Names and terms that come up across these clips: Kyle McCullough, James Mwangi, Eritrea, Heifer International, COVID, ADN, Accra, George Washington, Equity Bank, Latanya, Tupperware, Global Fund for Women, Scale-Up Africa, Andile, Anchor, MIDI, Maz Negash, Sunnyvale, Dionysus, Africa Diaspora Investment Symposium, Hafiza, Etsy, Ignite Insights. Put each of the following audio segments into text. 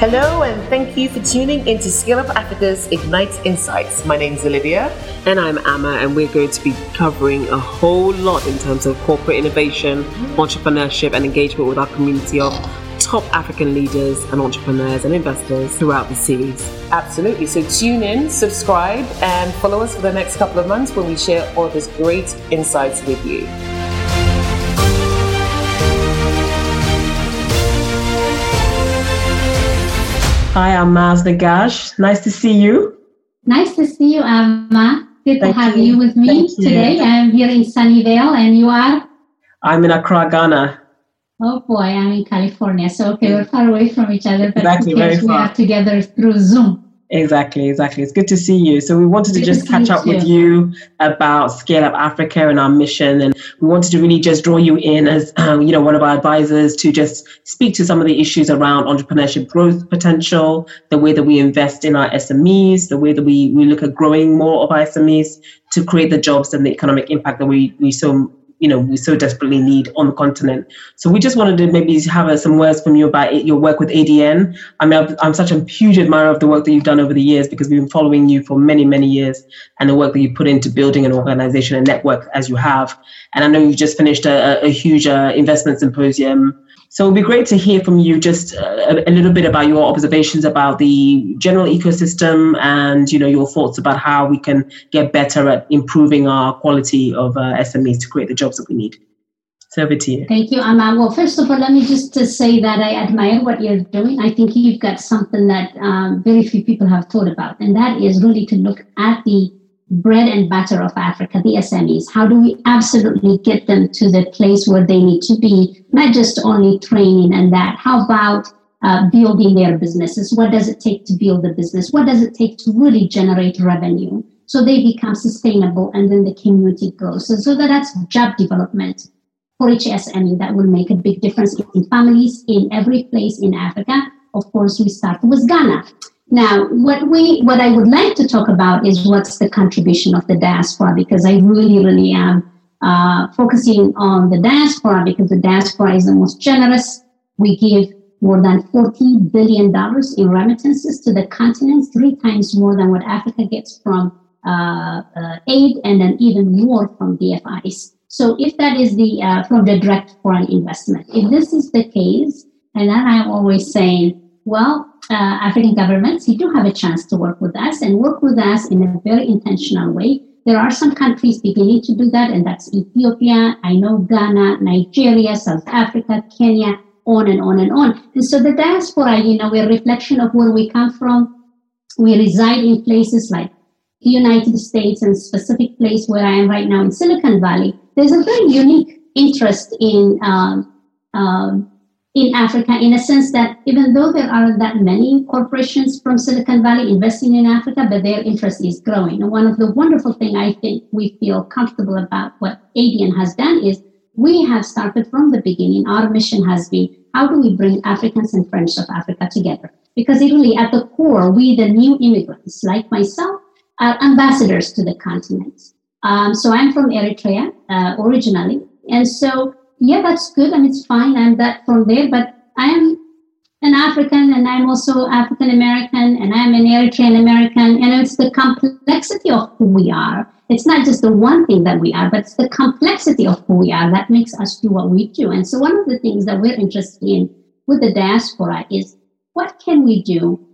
Hello, and thank you for tuning into Scale-Up Africa's Ignite Insights. My name's Olivia. And I'm Amma, and we're going to be covering a whole lot in terms of corporate innovation, entrepreneurship, and engagement with our community of top African leaders and entrepreneurs and investors throughout the series. Absolutely. So tune in, subscribe, and follow us for the next couple of months when we share all these great insights with you. Hi, I'm Maz Negash. Nice to see you. Nice to see you, Amma. Good to have you with me today. I'm here in Sunnyvale, and you are? I'm in Accra, Ghana. Oh boy, I'm in California. So, okay, we're far away from each other, but we are together through Zoom. Exactly. It's good to see you. So we wanted to just catch up with you about Scale Up Africa and our mission. And we wanted to really just draw you in as, one of our advisors to just speak to some of the issues around entrepreneurship growth potential, the way that we invest in our SMEs, the way that we look at growing more of our SMEs to create the jobs and the economic impact that we so desperately need on the continent. So we just wanted to maybe have some words from you about your work with ADN. I mean, I'm such a huge admirer of the work that you've done over the years because we've been following you for many, many years and the work that you put into building an organization and network as you have. And I know you just finished a huge investment symposium. So it would be great to hear from you just a little bit about your observations about the general ecosystem and, your thoughts about how we can get better at improving our quality of SMEs to create the jobs that we need. So over to you. Thank you, Amma. Well, first of all, let me just say that I admire what you're doing. I think you've got something that very few people have thought about, and that is really to look at the bread and butter of Africa, the SMEs. How do we absolutely get them to the place where they need to be, not just only training and that? How about building their businesses? What does it take to build the business? What does it take to really generate revenue so they become sustainable and then the community grows? So that's job development for each SME that will make a big difference in families in every place in Africa. Of course, we start with Ghana. Now, what I would like to talk about is what's the contribution of the diaspora, because I really, really am focusing on the diaspora because the diaspora is the most generous. We give more than $40 billion in remittances to the continent, 3 times more than what Africa gets from aid, and then even more from DFIs. So if that is the from the direct foreign investment, if this is the case, and then I'm always saying, African governments, you do have a chance to work with us in a very intentional way. There are some countries beginning to do that, and that's Ethiopia, I know Ghana, Nigeria, South Africa, Kenya, on and on and on. And so the diaspora, we're a reflection of where we come from. We reside in places like the United States and specific place where I am right now in Silicon Valley. There's a very unique interest in Africa, in a sense that even though there aren't that many corporations from Silicon Valley investing in Africa, but their interest is growing. And one of the wonderful things I think we feel comfortable about what ADN has done is we have started from the beginning. Our mission has been, how do we bring Africans and friends of Africa together? Because really, at the core, we, the new immigrants, like myself, are ambassadors to the continent. So I'm from Eritrea originally. And so that's good and it's fine. I'm that from there, but I am an African and I'm also African American and I'm an Eritrean American. And it's the complexity of who we are. It's not just the one thing that we are, but it's the complexity of who we are that makes us do what we do. And so one of the things that we're interested in with the diaspora is what can we do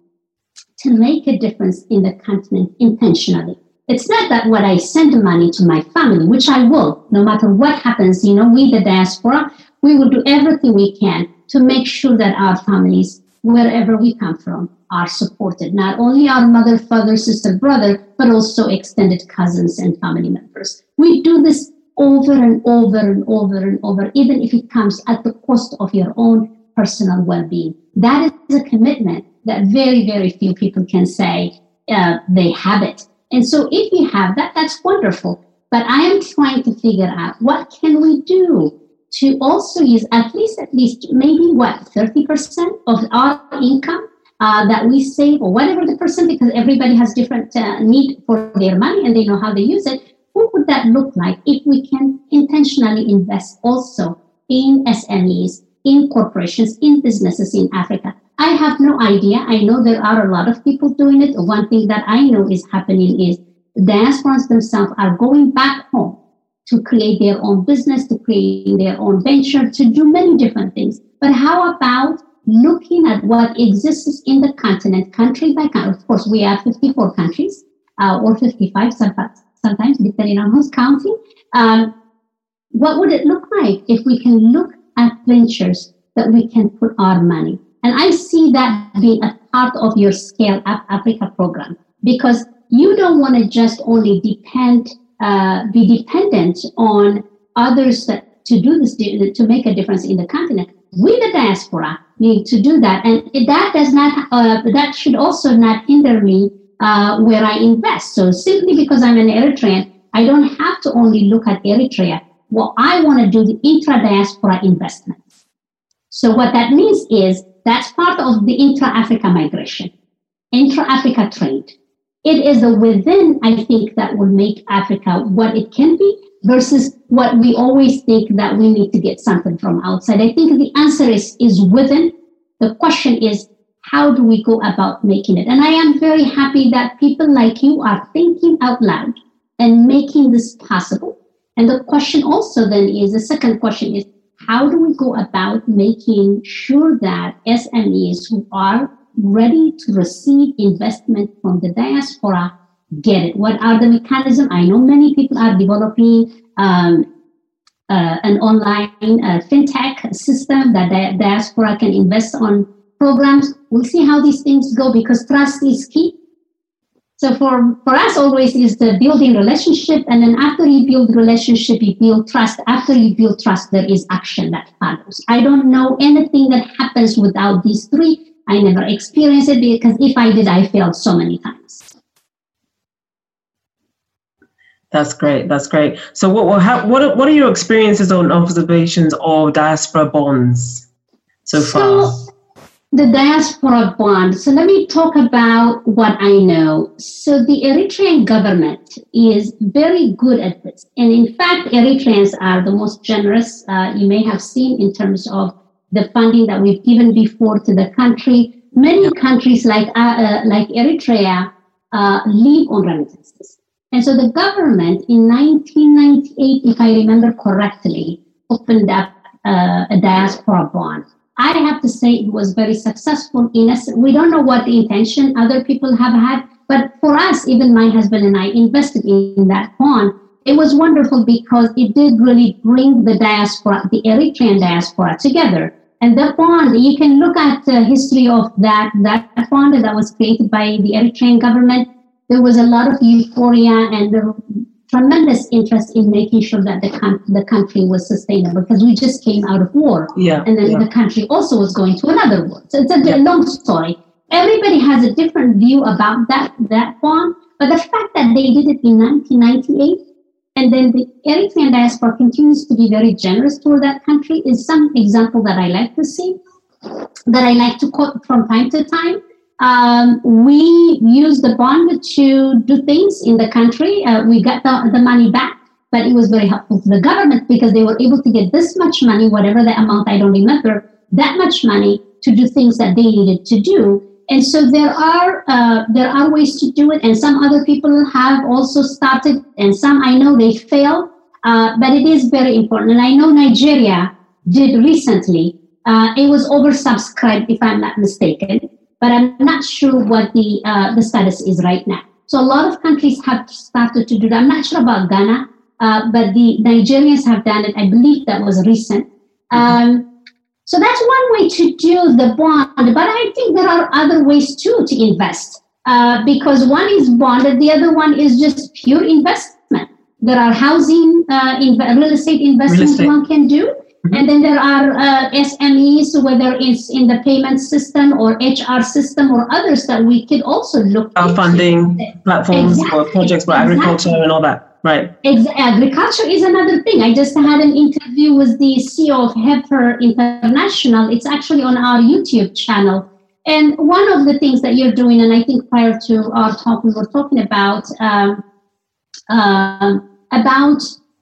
to make a difference in the continent intentionally? It's not that what I send money to my family, which I will, no matter what happens, we, the diaspora, we will do everything we can to make sure that our families, wherever we come from, are supported. Not only our mother, father, sister, brother, but also extended cousins and family members. We do this over and over and over and over, even if it comes at the cost of your own personal well-being. That is a commitment that very, very few people can say they have it. And so if you have that, that's wonderful. But I am trying to figure out what can we do to also use at least maybe 30% of our income that we save or whatever the percent, because everybody has different need for their money and they know how they use it. What would that look like if we can intentionally invest also in SMEs, in corporations, in businesses in Africa? I have no idea. I know there are a lot of people doing it. One thing that I know is happening is diasporans themselves are going back home to create their own business, to create their own venture, to do many different things. But how about looking at what exists in the continent, country by country? Of course, we have 54 countries or 55 sometimes, depending on who's counting. What would it look like if we can look at ventures that we can put our money? And I see that being a part of your Scale Up Africa program, because you don't want to just only be dependent on others to do this, to make a difference in the continent. We, the diaspora, need to do that. And that does not, that should also not hinder me where I invest. So simply because I'm an Eritrean, I don't have to only look at Eritrea. What I want to do is intra-diaspora investments. So what that means is that's part of the intra-Africa migration, intra-Africa trade. It is the within, I think, that will make Africa what it can be versus what we always think that we need to get something from outside. I think the answer is within. The question is, how do we go about making it? And I am very happy that people like you are thinking out loud and making this possible. And the question also then is, the second question is, how do we go about making sure that SMEs who are ready to receive investment from the diaspora get it? What are the mechanisms? I know many people are developing an online fintech system that the diaspora can invest on programs. We'll see how these things go, because trust is key. So for us always is the building relationship, and then after you build relationship, you build trust. After you build trust, there is action that follows. I don't know anything that happens without these three. I never experienced it, because if I did, I failed so many times. That's great. That's great. So what are your experiences or observations of diaspora bonds so far? The diaspora bond. So let me talk about what I know. So the Eritrean government is very good at this. And in fact, Eritreans are the most generous you may have seen in terms of the funding that we've given before to the country. Many countries like Eritrea live on remittances. And so the government in 1998, if I remember correctly, opened up a diaspora bond. I have to say it was very successful. We don't know what the intention other people have had, but for us, even my husband and I invested in that bond. It was wonderful because it did really bring the diaspora, the Eritrean diaspora, together. And the bond, you can look at the history of that bond that was created by the Eritrean government. There was a lot of euphoria and the tremendous interest in making sure that the country was sustainable, because we just came out of war. Yeah, and then the country also was going to another war. So it's a long story. Everybody has a different view about that bond, but the fact that they did it in 1998, and then the Eritrean diaspora continues to be very generous toward that country, is some example that I like to see, that I like to quote from time to time. We used the bond to do things in the country. We got the money back, but it was very helpful to the government because they were able to get this much money, whatever the amount, I don't remember, that much money to do things that they needed to do. And so there are ways to do it. And some other people have also started, and some I know they fail, but it is very important. And I know Nigeria did recently. It was oversubscribed, if I'm not mistaken. But I'm not sure what the status is right now. So a lot of countries have started to do that. I'm not sure about Ghana, but the Nigerians have done it. I believe that was recent. So that's one way to do the bond. But I think there are other ways too to invest, because one is bonded, the other one is just pure investment. There are housing, real estate investments one can do. And then there are SMEs, whether it's in the payment system or HR system or others that we could also look at. Our funding platforms for projects for agriculture and all that, right? Agriculture is another thing. I just had an interview with the CEO of Heifer International. It's actually on our YouTube channel. And one of the things that you're doing, and I think prior to our talk, we were talking about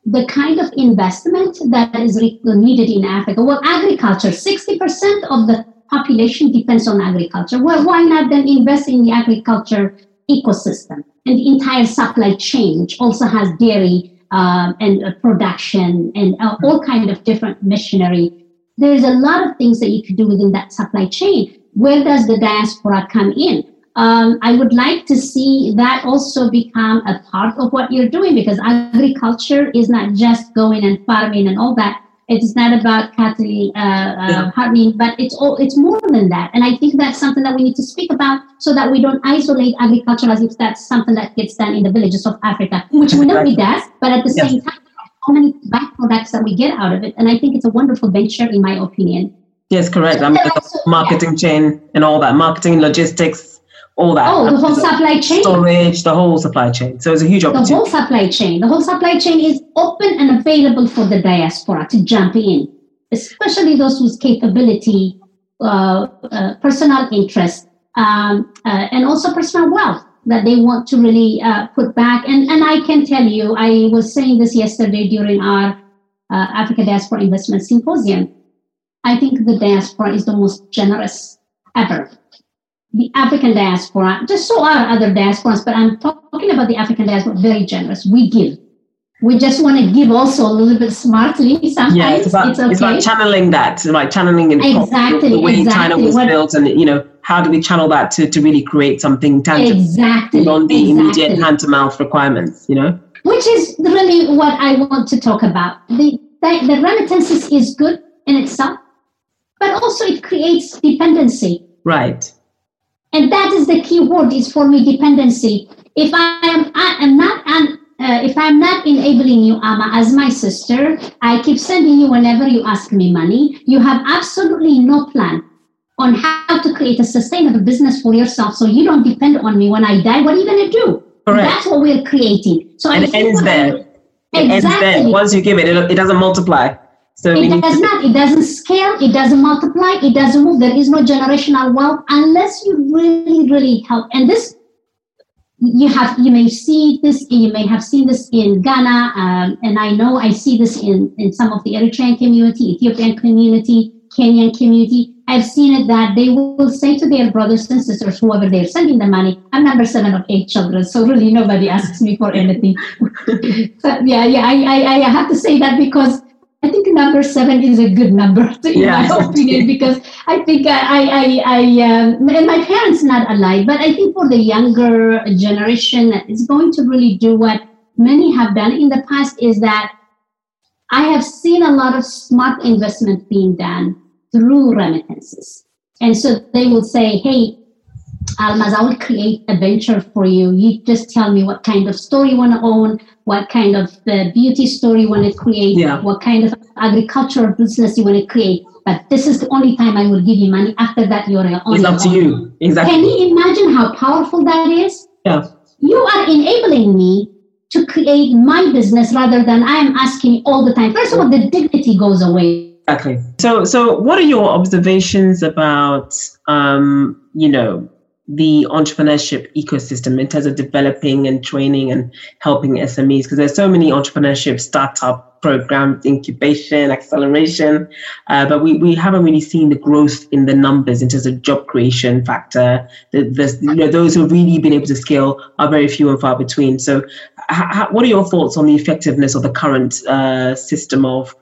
the kind of investment that is needed in Africa. Well, agriculture, 60% of the population depends on agriculture. Well, why not then invest in the agriculture ecosystem? And the entire supply chain also has dairy and production and all kind of different machinery. There's a lot of things that you could do within that supply chain. Where does the diaspora come in? I would like to see that also become a part of what you're doing, because agriculture is not just going and farming and all that. It's not about cattle farming, but it's more than that. And I think that's something that we need to speak about so that we don't isolate agriculture as if that's something that gets done in the villages of Africa, which we know it does, but at the same time, how many byproducts that we get out of it. And I think it's a wonderful venture, in my opinion. Yes, correct. I'm marketing chain and all that, marketing, logistics, all that. Oh, the whole supply chain. Storage, the whole supply chain. So it's a huge opportunity. The whole supply chain. The whole supply chain is open and available for the diaspora to jump in, especially those whose capability, personal interest, and also personal wealth that they want to really put back. And I can tell you, I was saying this yesterday during our Africa Diaspora Investment Symposium. I think the diaspora is the most generous ever. The African diaspora, just so are other diasporas, but I'm talking about the African diaspora, very generous. We give. We just want to give also a little bit smartly sometimes. Yeah, it's about channeling that, like channeling in the way China was built, and how do we channel that to really create something tangible beyond the immediate hand-to-mouth requirements, Which is really what I want to talk about. The remittances is good in itself, but also it creates dependency. Right. And that is the key word, is for me dependency. If I am not enabling you, Ama, as my sister, I keep sending you whenever you ask me money. You have absolutely no plan on how to create a sustainable business for yourself, so you don't depend on me. When I die, what are you going to do? Correct. That's what we're creating. So and it ends there. It ends there. Once you give it, it doesn't multiply. So it does not. It doesn't scale. It doesn't multiply. It doesn't move. There is no generational wealth unless you really, really help. And this, you may see this. You may have seen this in Ghana, and I know I see this in some of the Eritrean community, Ethiopian community, Kenyan community. I've seen it that they will say to their brothers and sisters, whoever they're sending the money, I'm number 7 of 8 children, so really nobody asks me for anything. So, I have to say that because I think number 7 is a good number, in my opinion, because I think and my parents not alive, but I think for the younger generation, it's going to really do what many have done in the past, is that I have seen a lot of smart investment being done through remittances. And so they will say, hey, Almaz, I will create a venture for you. You just tell me what kind of story you want to own, what kind of beauty story you want to create, what kind of agricultural business you want to create. But this is the only time I will give you money. After that, you're on your own. It's up to you. Exactly. Can you imagine how powerful that is? Yeah. You are enabling me to create my business rather than I am asking all the time. First of all, the dignity goes away. Exactly. So what are your observations about, the entrepreneurship ecosystem in terms of developing and training and helping SMEs, because there's so many entrepreneurship startup programs, incubation, acceleration, but we haven't really seen the growth in the numbers in terms of job creation factor. Those who've really been able to scale are very few and far between. So what are your thoughts on the effectiveness of the current system of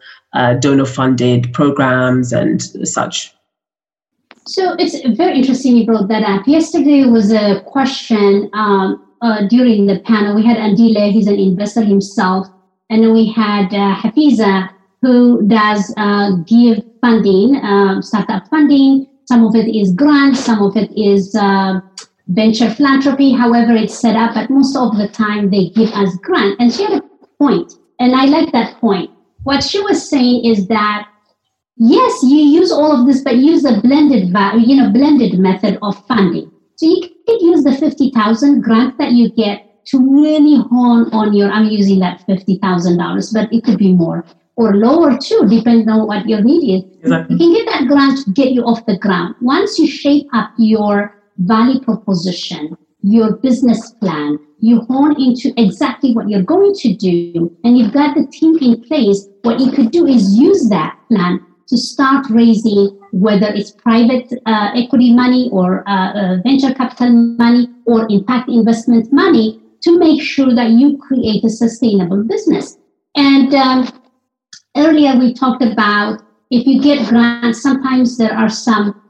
donor-funded programs and such? So it's very interesting you brought that up. Yesterday was a question during the panel. We had Andile, he's an investor himself, and then we had Hafiza, who does give funding, startup funding. Some of it is grants, some of it is venture philanthropy, however it's set up, but most of the time they give us grant. And she had a point, and I like that point. What she was saying is that yes, you use all of this, but use the blended method of funding. So you can use the 50,000 grant that you get to really hone on your, I'm using that $50,000, but it could be more or lower too, depending on what your need is. Exactly. You can get that grant to get you off the ground. Once you shape up your value proposition, your business plan, you hone into exactly what you're going to do, and you've got the team in place, what you could do is use that plan to start raising whether it's private equity money or venture capital money or impact investment money, to make sure that you create a sustainable business. And earlier we talked about if you get grants, sometimes there are some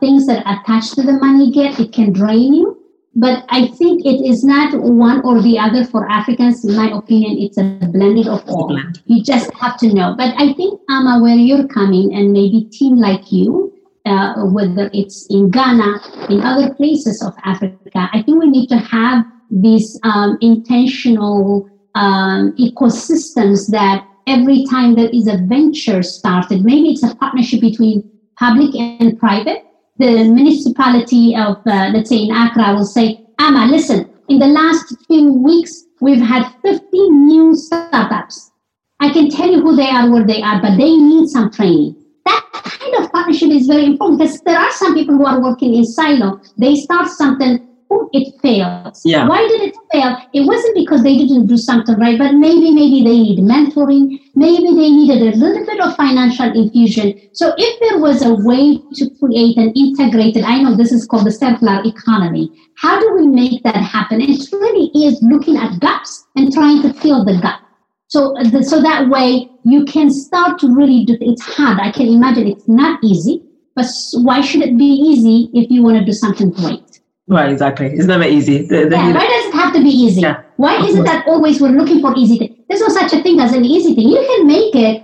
things that are attached to the money you get. It can drain you. But I think it is not one or the other for Africans. In my opinion, it's a blended of all. You just have to know. But I think, Ama, where you're coming and maybe team like you, whether it's in Ghana, in other places of Africa, I think we need to have these intentional ecosystems that every time there is a venture started, maybe it's a partnership between public and private. The municipality of, let's say in Accra, will say, Ama, listen, in the last few weeks, we've had 15 new startups. I can tell you who they are, where they are, but they need some training. That kind of partnership is very important because there are some people who are working in silo. They start something, it fails. Yeah. Why did it fail? It wasn't because they didn't do something right, but maybe they need mentoring. Maybe they needed a little bit of financial infusion. So if there was a way to create an integrated, I know this is called the circular economy. How do we make that happen? It really is looking at gaps and trying to fill the gap. So that way you can start to really do, it's hard. I can imagine it's not easy, but why should it be easy if you want to do something great? Right, exactly. It's never easy. Why does it have to be easy? Yeah. Why is it that always we're looking for easy thing? There's no such a thing as an easy thing. You can make it,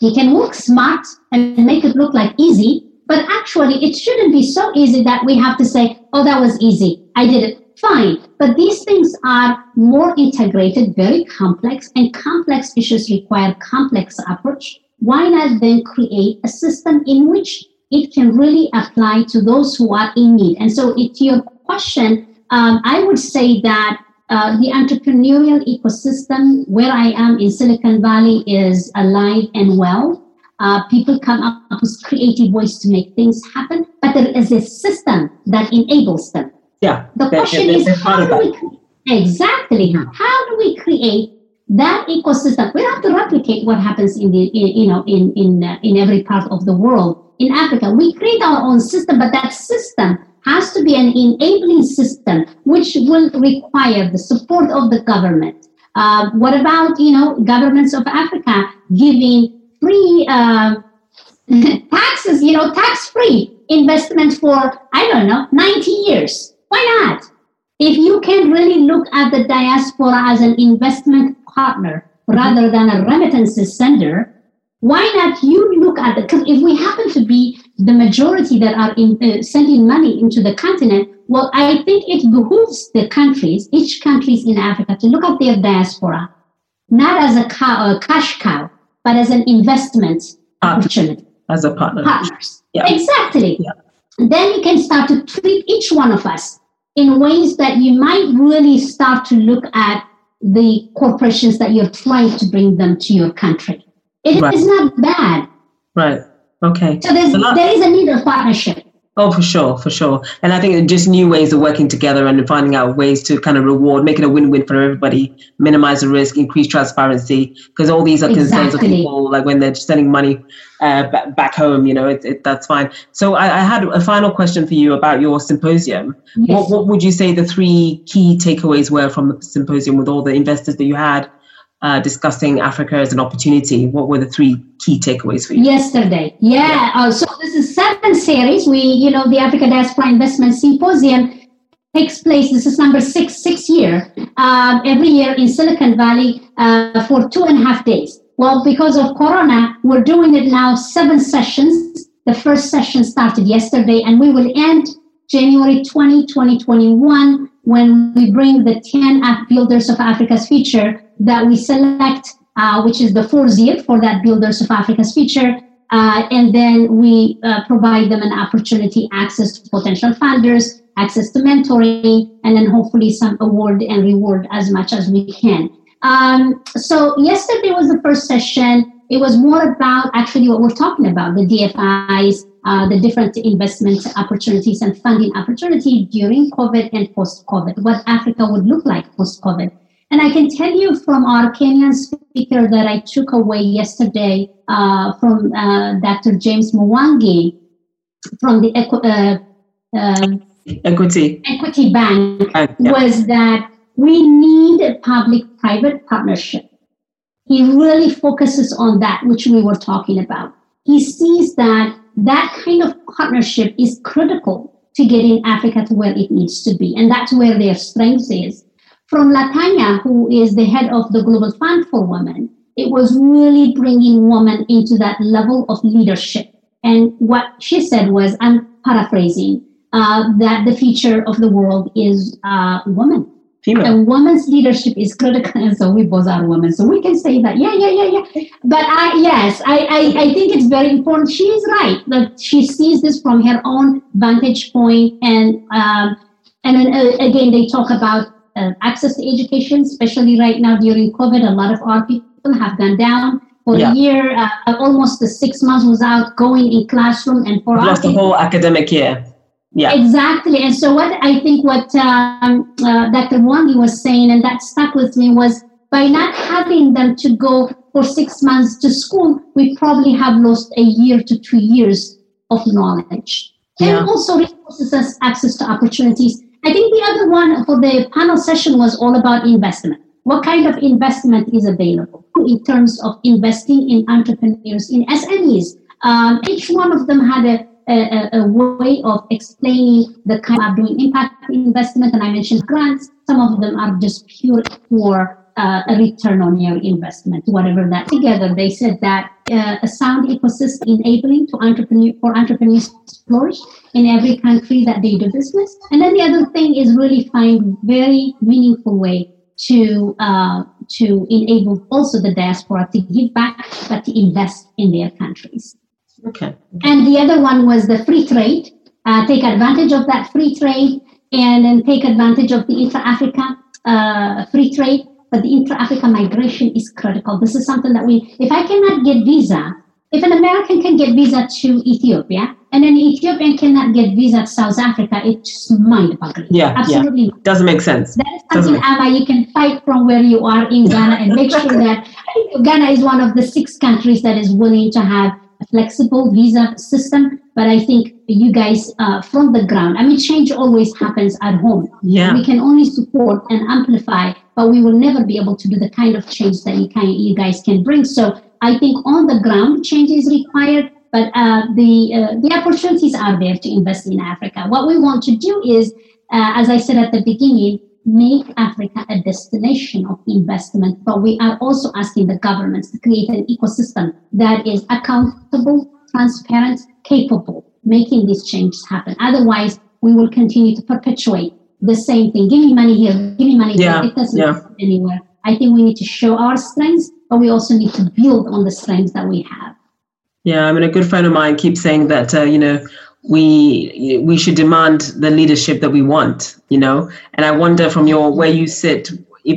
you can work smart and make it look like easy, but actually it shouldn't be so easy that we have to say, oh, that was easy. I did it. Fine. But these things are more integrated, very complex, and complex issues require complex approach. Why not then create a system in which it can really apply to those who are in need? And so to your question, I would say that the entrepreneurial ecosystem where I am in Silicon Valley is alive and well. People come up with creative ways to make things happen, but there is a system that enables them. Yeah. The question is, how do we create that ecosystem? We have to replicate what happens in every part of the world. In Africa, we create our own system, but that system has to be an enabling system, which will require the support of the government. What about, governments of Africa giving free taxes, tax-free investment for, 90 years? Why not? If you can really look at the diaspora as an investment partner rather than a remittances sender, why not you look at it? Because if we happen to be the majority that are sending money into the continent, well, I think it behooves the countries, each countries in Africa, to look at their diaspora, not as a cash cow, but as an investment opportunity. As a partner. Partners. Yeah. Exactly. Yeah. Then you can start to treat each one of us in ways that you might really start to look at the corporations that you're trying to bring them to your country. It is not bad. Right. Okay. So there is a need of partnership. Oh, for sure. And I think just new ways of working together and finding out ways to kind of reward, making a win-win for everybody, minimize the risk, increase transparency, because all these are concerns of people, like when they're sending money back home, that's fine. So I had a final question for you about your symposium. Yes. What would you say the three key takeaways were from the symposium with all the investors that you had? Discussing Africa as an opportunity. What were the three key takeaways for you? Yesterday. Yeah. So this is 7 series. The Africa Diaspora Investment Symposium takes place. This is number 6th year, every year in Silicon Valley for 2.5 days. Well, because of Corona, we're doing it now 7 sessions. The first session started yesterday and we will end January 20, 2021, when we bring the 10 app builders of Africa's future that we select, which is the 4th year for that Builders of Africa's Future. And then we provide them an opportunity, access to potential funders, access to mentoring, and then hopefully some award and reward as much as we can. So yesterday was the first session. It was more about actually what we're talking about, the DFIs, the different investment opportunities and funding opportunities during COVID and post-COVID, what Africa would look like post-COVID. And I can tell you from our Kenyan speaker that I took away yesterday from Dr. James Mwangi from the Equity Bank was that we need a public-private partnership. He really focuses on that, which we were talking about. He sees that that kind of partnership is critical to getting Africa to where it needs to be. And that's where their strength is. From Latanya, who is the head of the Global Fund for Women, it was really bringing women into that level of leadership. And what she said was, I'm paraphrasing, that the future of the world is women. Female. And women's leadership is critical, and so we both are women. So we can say that, But I think it's very important. She is right that she sees this from her own vantage point. And then again, they talk about access to education, especially right now during COVID. A lot of our people have gone down for a year. Almost the 6 months without going in classroom, and for lost the whole academic year. Yeah, exactly. And so what I think what Dr. Mwangi was saying, and that stuck with me, was by not having them to go for 6 months to school, we probably have lost a year to 2 years of knowledge. And also resources as access to opportunities. I think the other one for the panel session was all about investment. What kind of investment is available in terms of investing in entrepreneurs, in SMEs? Each one of them had a way of explaining the kind of doing impact investment, and I mentioned grants. Some of them are just pure for a return on your investment, whatever that. Together, they said that a sound ecosystem enabling to entrepreneurs to flourish in every country that they do business. And then the other thing is really find very meaningful way to enable also the diaspora to give back, but to invest in their countries. Okay. And the other one was the free trade. Take advantage of that free trade, and then take advantage of the intra-Africa free trade. But the intra-Africa migration is critical. This is something that if I cannot get visa, if an American can get visa to Ethiopia, and an Ethiopian cannot get visa to South Africa, it's mind-boggling. Yeah, absolutely. Yeah. Doesn't make sense. That is something, Amma, you can fight from where you are in Ghana and make sure that I think Ghana is one of the 6 countries that is willing to have a flexible visa system, but I think you guys from the ground, I mean, change always happens at home. Yeah. We can only support and amplify, but we will never be able to do the kind of change that you guys can bring. So I think on the ground, change is required, but the opportunities are there to invest in Africa. What we want to do is, as I said at the beginning, make Africa a destination of investment, but we are also asking the governments to create an ecosystem that is accountable, transparent, capable, making these changes happen. Otherwise, we will continue to perpetuate the same thing. Give me money here, give me money there. It doesn't go anywhere. I think we need to show our strengths, but we also need to build on the strengths that we have. Yeah, I mean, a good friend of mine keeps saying that, we should demand the leadership that we want, and I wonder from where you sit,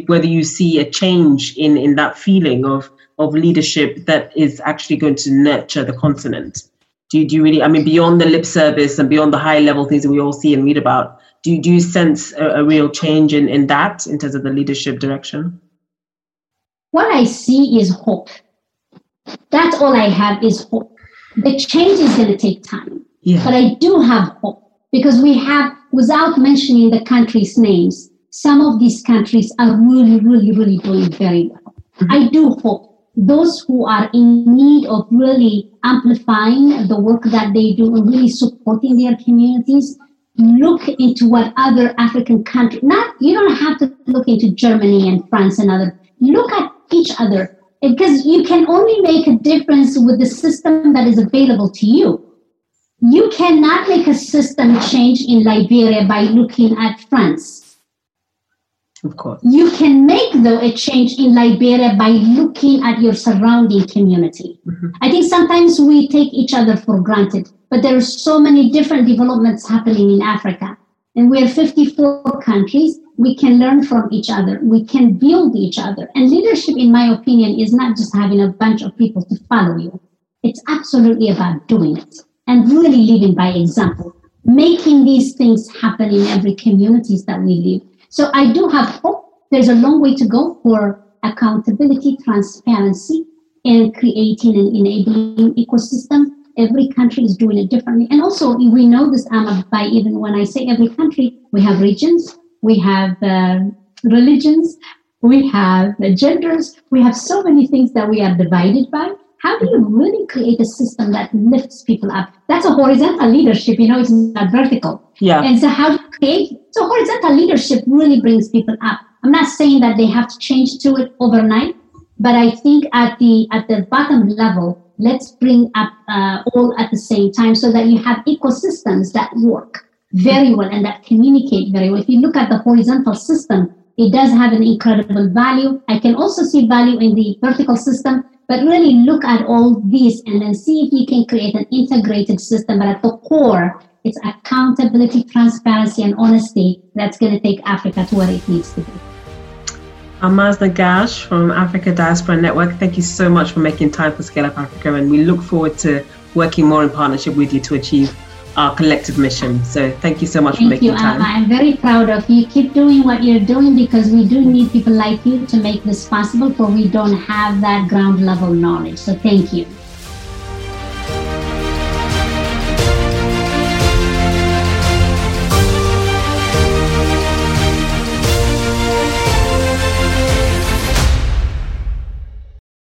whether you see a change in that feeling of leadership that is actually going to nurture the continent. Do you really, I mean, beyond the lip service and beyond the high level things that we all see and read about, do you sense a real change in that in terms of the leadership direction? What I see is hope. That's all I have is hope. The change is going to take time. Yeah. But I do have hope, because we have, without mentioning the countries' names, some of these countries are really, really, really doing very well. Mm-hmm. I do hope those who are in need of really amplifying the work that they do and really supporting their communities, look into what other African countries, you don't have to look into Germany and France and other. Look at each other, because you can only make a difference with the system that is available to you. You cannot make a system change in Liberia by looking at France. Of course. You can make, though, a change in Liberia by looking at your surrounding community. Mm-hmm. I think sometimes we take each other for granted, but there are so many different developments happening in Africa. And we are 54 countries. We can learn from each other. We can build each other. And leadership, in my opinion, is not just having a bunch of people to follow you. It's absolutely about doing it. And really living by example, making these things happen in every communities that we live. So I do have hope There's a long way to go for accountability, transparency, and creating an enabling ecosystem. Every country is doing it differently. And also, we know this, by even when I say every country, we have regions, we have religions, we have genders, we have so many things that we are divided by. How do you really create a system that lifts people up? That's a horizontal leadership, you know, it's not vertical. Yeah. And so how do you create? So horizontal leadership really brings people up. I'm not saying that they have to change to it overnight, but I think at the bottom level, let's bring up all at the same time so that you have ecosystems that work very well and that communicate very well. If you look at the horizontal system, it does have an incredible value. I can also see value in the vertical system, but really look at all these and then see if you can create an integrated system. But at the core, it's accountability, transparency, and honesty that's going to take Africa to where it needs to be. Maz Negash from Africa Diaspora Network, thank you so much for making time for Scale Up Africa, and we look forward to working more in partnership with you to achieve our collective mission. So thank you so much for making time. I'm very proud of you. Keep doing what you're doing, because we do need people like you to make this possible, for we don't have that ground level knowledge. So thank you.